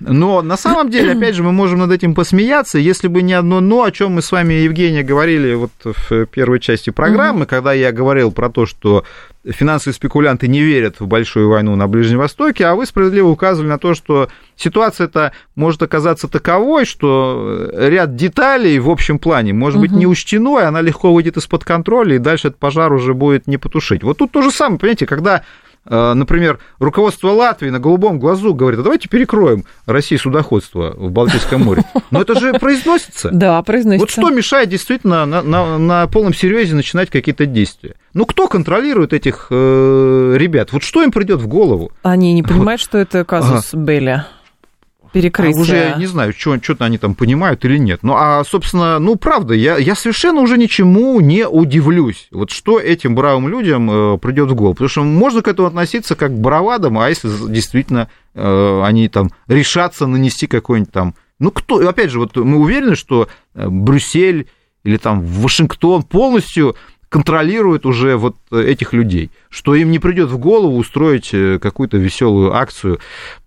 Но на самом деле, опять же, мы можем над этим посмеяться, если бы не одно «но», о чем мы с вами, Евгения, говорили вот в первой части программы, когда я говорил про то, что финансовые спекулянты не верят в большую войну на Ближнем Востоке, а вы справедливо указывали на то, что ситуация-то может оказаться таковой, что ряд деталей в общем плане может быть не учтено, и она легко выйдет из-под контроля, и дальше этот пожар уже будет не потушить. Вот тут то же самое, понимаете, когда... Например, руководство Латвии на голубом глазу говорит, а давайте перекроем России судоходство в Балтийском море. Но это же произносится. Да, произносится. Вот что мешает действительно на полном серьезе начинать какие-то действия? Ну, кто контролирует этих ребят? Вот что им придет в голову? Они не понимают, что это казус Белли. перекрытия. Уже я не знаю, что-то они там понимают или нет. Ну, а, собственно, ну, правда, я совершенно уже ничему не удивлюсь, вот что этим бравым людям придет в голову. Потому что можно к этому относиться как к бравадам, а если действительно они там решатся нанести какой-нибудь там... Ну, кто... Опять же, вот мы уверены, что Брюссель или там Вашингтон полностью контролирует уже вот этих людей, что им не придет в голову устроить какую-то веселую акцию,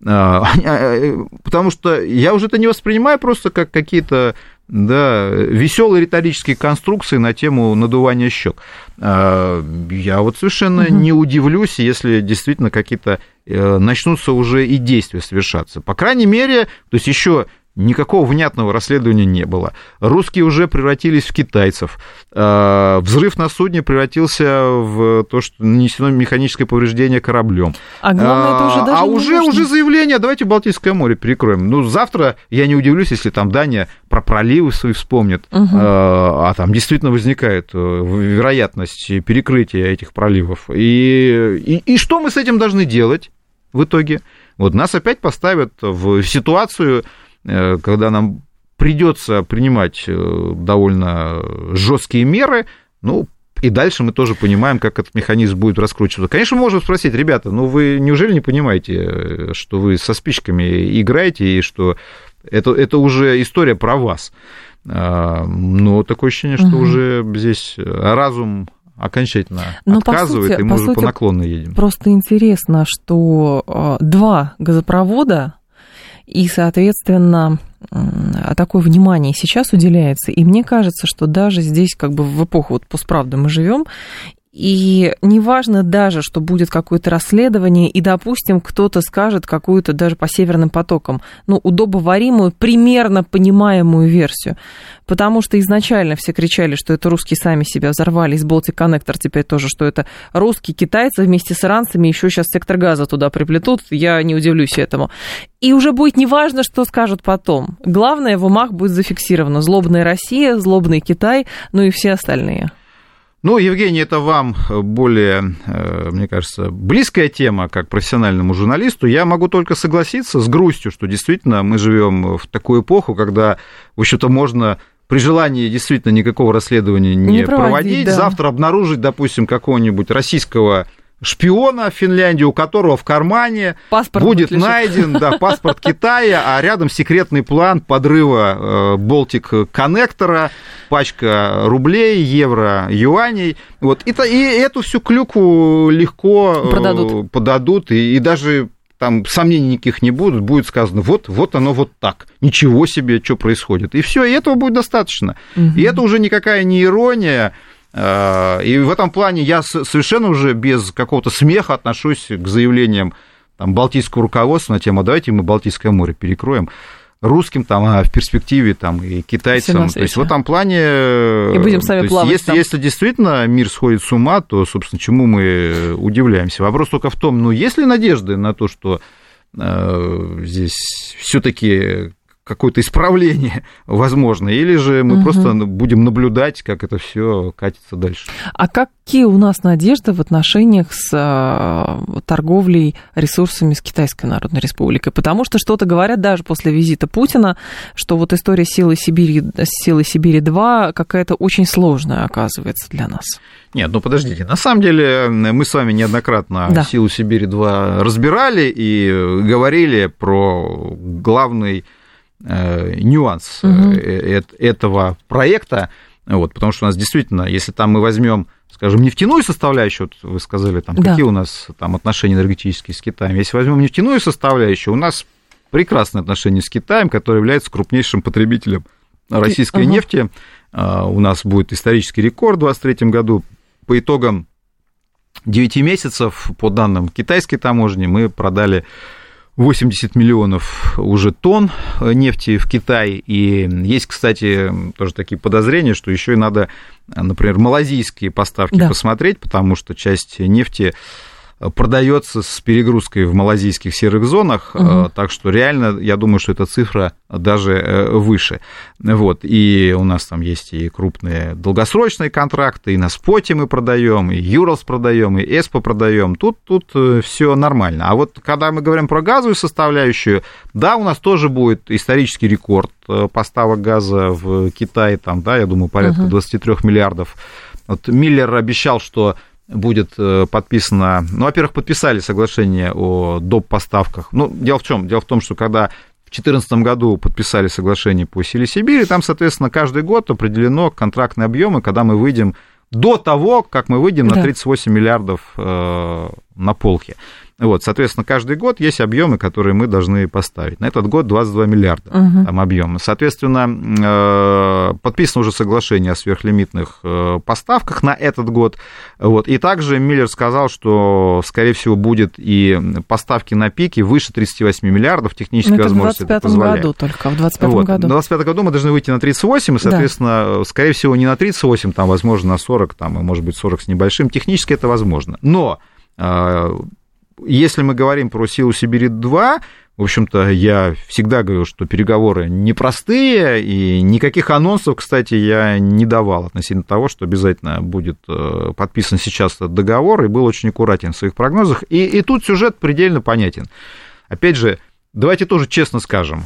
потому что я уже это не воспринимаю просто как какие-то, да, веселые риторические конструкции на тему надувания щек. Я вот совершенно не удивлюсь, если действительно какие-то начнутся уже и действия совершаться. По крайней мере, то есть еще никакого внятного расследования не было. Русские уже превратились в китайцев. Взрыв на судне превратился в то, что нанесено механическое повреждение кораблем. А главное, это уже даже уже заявление, давайте Балтийское море перекроем. Ну, завтра я не удивлюсь, если там Дания про проливы свои вспомнит, а там действительно возникает вероятность перекрытия этих проливов. И что мы с этим должны делать в итоге? Вот нас опять поставят в ситуацию, когда нам придется принимать довольно жесткие меры, ну, и дальше мы тоже понимаем, как этот механизм будет раскручиваться. Конечно, мы можем спросить, ребята, ну вы неужели не понимаете, что вы со спичками играете, и что это уже история про вас? Но такое ощущение, что уже здесь разум окончательно отказывает, и мы уже по наклонной едем. Просто интересно, что два газопровода... И, соответственно, такое внимание сейчас уделяется. И мне кажется, что даже здесь, как бы в эпоху, вот постправды мы живем, и неважно даже, что будет какое-то расследование, и, допустим, кто-то скажет какую-то даже по северным потокам, ну, удобоваримую, примерно понимаемую версию. Потому что изначально все кричали, что это русские сами себя взорвали, из Балтикконнектор теперь тоже, что это русские, китайцы вместе с иранцами еще сейчас сектор газа туда приплетут, я не удивлюсь этому. И уже будет неважно, что скажут потом. Главное, в умах будет зафиксировано. Злобная Россия, злобный Китай, ну и все остальные. Ну, Евгений, это вам более, мне кажется, близкая тема, как профессиональному журналисту. Я могу только согласиться с грустью, что действительно мы живем в такую эпоху, когда, в общем-то, можно при желании действительно никакого расследования не проводить. Да. Завтра обнаружить, допустим, какого-нибудь российского шпиона в Финляндии, у которого в кармане паспорт будет найден, да, паспорт Китая, а рядом секретный план подрыва Балтикконнектора, пачка рублей, евро, юаней. Вот. И эту всю клюкву легко подадут и даже... Там сомнений никаких не будет, будет сказано, вот оно вот так, ничего себе, что происходит. И все, и этого будет достаточно. И это уже никакая не ирония. И в этом плане я совершенно уже без какого-то смеха отношусь к заявлениям там, балтийского руководства на тему «давайте мы Балтийское море перекроем». Русским, там, а в перспективе там, и китайцам. То есть в этом плане... И будем сами плавать. Если действительно мир сходит с ума, то, собственно, чему мы удивляемся? Вопрос только в том, ну, есть ли надежды на то, что здесь все-таки какое-то исправление возможно, или же мы просто будем наблюдать, как это все катится дальше. А какие у нас надежды в отношениях с торговлей ресурсами с Китайской Народной Республикой? Потому что что-то говорят даже после визита Путина, что вот история Силы Сибири-2 какая-то очень сложная оказывается для нас. Нет, ну подождите, на самом деле мы с вами неоднократно Силу Сибири-2 разбирали и говорили про главный нюанс этого проекта, вот, потому что у нас действительно, если там мы возьмем, скажем, нефтяную составляющую, вот вы сказали, там, какие у нас там отношения энергетические с Китаем, если возьмем нефтяную составляющую, у нас прекрасные отношения с Китаем, который является крупнейшим потребителем российской нефти, у нас будет исторический рекорд в 2023 году, по итогам 9 месяцев, по данным китайской таможни, мы продали 80 миллионов уже тонн нефти в Китай, и есть, кстати, тоже такие подозрения, что еще и надо, например, малазийские поставки посмотреть, потому что часть нефти продается с перегрузкой в малазийских серых зонах, угу. Так что реально, я думаю, что эта цифра даже выше. Вот. И у нас там есть и крупные долгосрочные контракты, и на споте мы продаем, и Юралс продаем, и ЭСПО продаем. Тут все нормально. А вот когда мы говорим про газовую составляющую, да, у нас тоже будет исторический рекорд поставок газа в Китай, там, да, я думаю, порядка 23 миллиардов. Вот Миллер обещал, что будет подписано... Ну, во-первых, подписали соглашение о доп. Поставках. Ну, дело в чем? Дело в том, что когда в 2014 году подписали соглашение по Силе Сибири, там, соответственно, каждый год определено контрактные объемы, когда мы выйдем до того, как мы выйдем на 38 миллиардов на полке. Вот, соответственно, каждый год есть объемы, которые мы должны поставить. На этот год 22 миллиарда там объемы. Соответственно, подписано уже соглашение о сверхлимитных поставках на этот год. Вот. И также Миллер сказал, что, скорее всего, будет и поставки на пике выше 38 миллиардов. Техническая возможность это позволяет. Это в 2025 году только, в 2025 году. В 2025 году мы должны выйти на 38, и, соответственно, скорее всего, не на 38, там, возможно, на 40, там, может быть, 40 с небольшим. Технически это возможно. Но... Если мы говорим про «Силу Сибири-2», в общем-то, я всегда говорю, что переговоры непростые, и никаких анонсов, кстати, я не давал относительно того, что обязательно будет подписан сейчас этот договор, и был очень аккуратен в своих прогнозах. И тут сюжет предельно понятен. Опять же, давайте тоже честно скажем,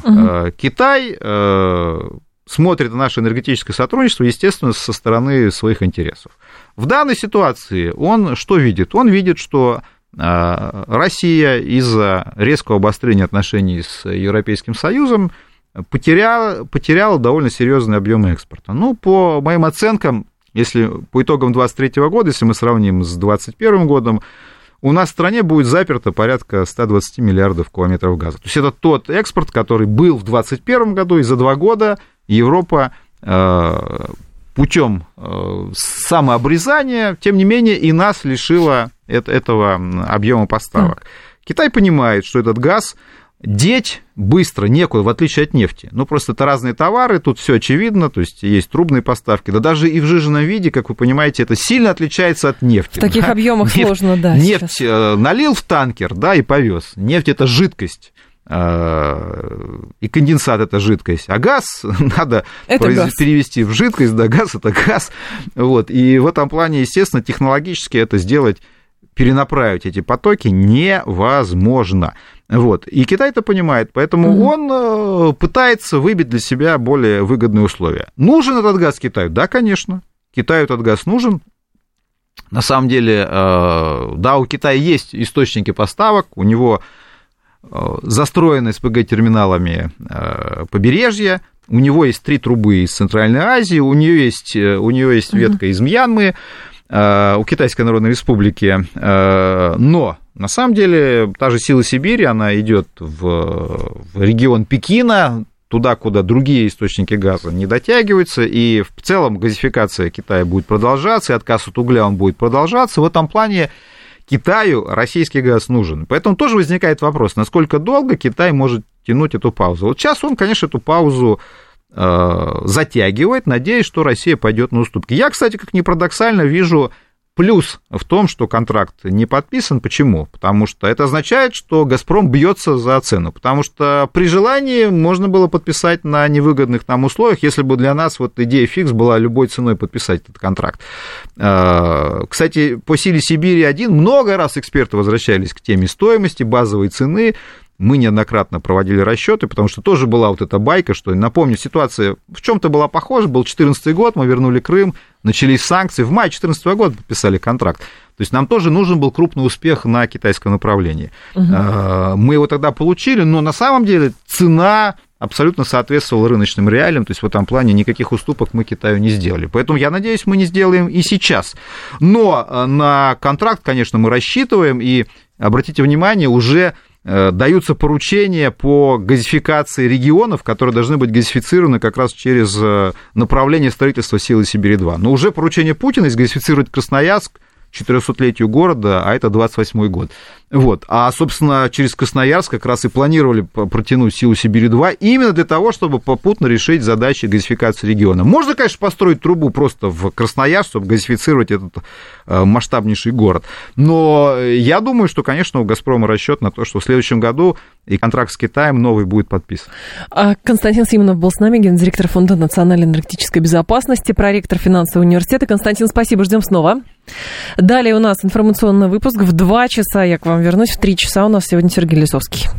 Китай смотрит на наше энергетическое сотрудничество, естественно, со стороны своих интересов. В данной ситуации он что видит? Он видит, что... Россия из-за резкого обострения отношений с Европейским Союзом потеряла довольно серьезные объемы экспорта. Ну, по моим оценкам, если по итогам 2023 года, если мы сравним с 2021 годом, у нас в стране будет заперто порядка 120 миллиардов кубометров газа. То есть это тот экспорт, который был в 2021 году, и за 2 года Европа... путем самообрезания, тем не менее, и нас лишило этого объема поставок. Китай понимает, что этот газ деть быстро некуда, в отличие от нефти. Ну, просто это разные товары, тут все очевидно, то есть есть трубные поставки. Да даже и в жиженном виде, как вы понимаете, это сильно отличается от нефти. В таких объемах сложно, Нефть налил в танкер, и повез. Нефть – это жидкость. И конденсат – это жидкость, а газ надо перевести в жидкость, газ – это газ, вот, и в этом плане, естественно, технологически это сделать, перенаправить эти потоки невозможно, вот, и Китай это понимает, поэтому он пытается выбить для себя более выгодные условия. Нужен этот газ Китаю? Да, конечно, Китаю этот газ нужен. На самом деле, да, у Китая есть источники поставок, у него... застроены СПГ-терминалами побережья, у него есть 3 трубы из Центральной Азии, у неё есть ветка из Мьянмы, у Китайской Народной Республики, но на самом деле та же «Сила Сибири», она идет в регион Пекина, туда, куда другие источники газа не дотягиваются, и в целом газификация Китая будет продолжаться, и отказ от угля он будет продолжаться. В этом плане Китаю российский газ нужен. Поэтому тоже возникает вопрос, насколько долго Китай может тянуть эту паузу. Вот сейчас он, конечно, эту паузу затягивает, надеясь, что Россия пойдет на уступки. Я, кстати, как ни парадоксально, вижу плюс в том, что контракт не подписан. Почему? Потому что это означает, что «Газпром» бьется за цену. Потому что при желании можно было подписать на невыгодных нам условиях, если бы для нас вот идея «Фикс» была любой ценой подписать этот контракт. Кстати, по «Силе Сибири-1» много раз эксперты возвращались к теме стоимости, базовой цены. Мы неоднократно проводили расчеты, потому что тоже была вот эта байка, что, напомню, ситуация в чем-то была похожа, был 2014 год, мы вернули Крым, начались санкции, в мае 2014 года подписали контракт. То есть нам тоже нужен был крупный успех на китайском направлении. Мы его тогда получили, но на самом деле цена абсолютно соответствовала рыночным реалиям, то есть в этом плане никаких уступок мы Китаю не сделали. Поэтому, я надеюсь, мы не сделаем и сейчас. Но на контракт, конечно, мы рассчитываем, и, обратите внимание, уже... даются поручения по газификации регионов, которые должны быть газифицированы как раз через направление строительства «Силы Сибири-2». Но уже поручение Путина газифицировать Красноярск, 400-летию города, а это 28-й год. Вот. А, собственно, через Красноярск как раз и планировали протянуть Силу Сибири-2 именно для того, чтобы попутно решить задачи газификации региона. Можно, конечно, построить трубу просто в Красноярск, чтобы газифицировать этот масштабнейший город. Но я думаю, что, конечно, у «Газпрома» расчет на то, что в следующем году и контракт с Китаем новый будет подписан. Константин Симонов был с нами, гендиректор Фонда национальной энергетической безопасности, проректор Финансового университета. Константин, спасибо, ждем снова. Далее у нас информационный выпуск в 2 часа. Я к вам вернусь в 3 часа. У нас сегодня Сергей Лисовский.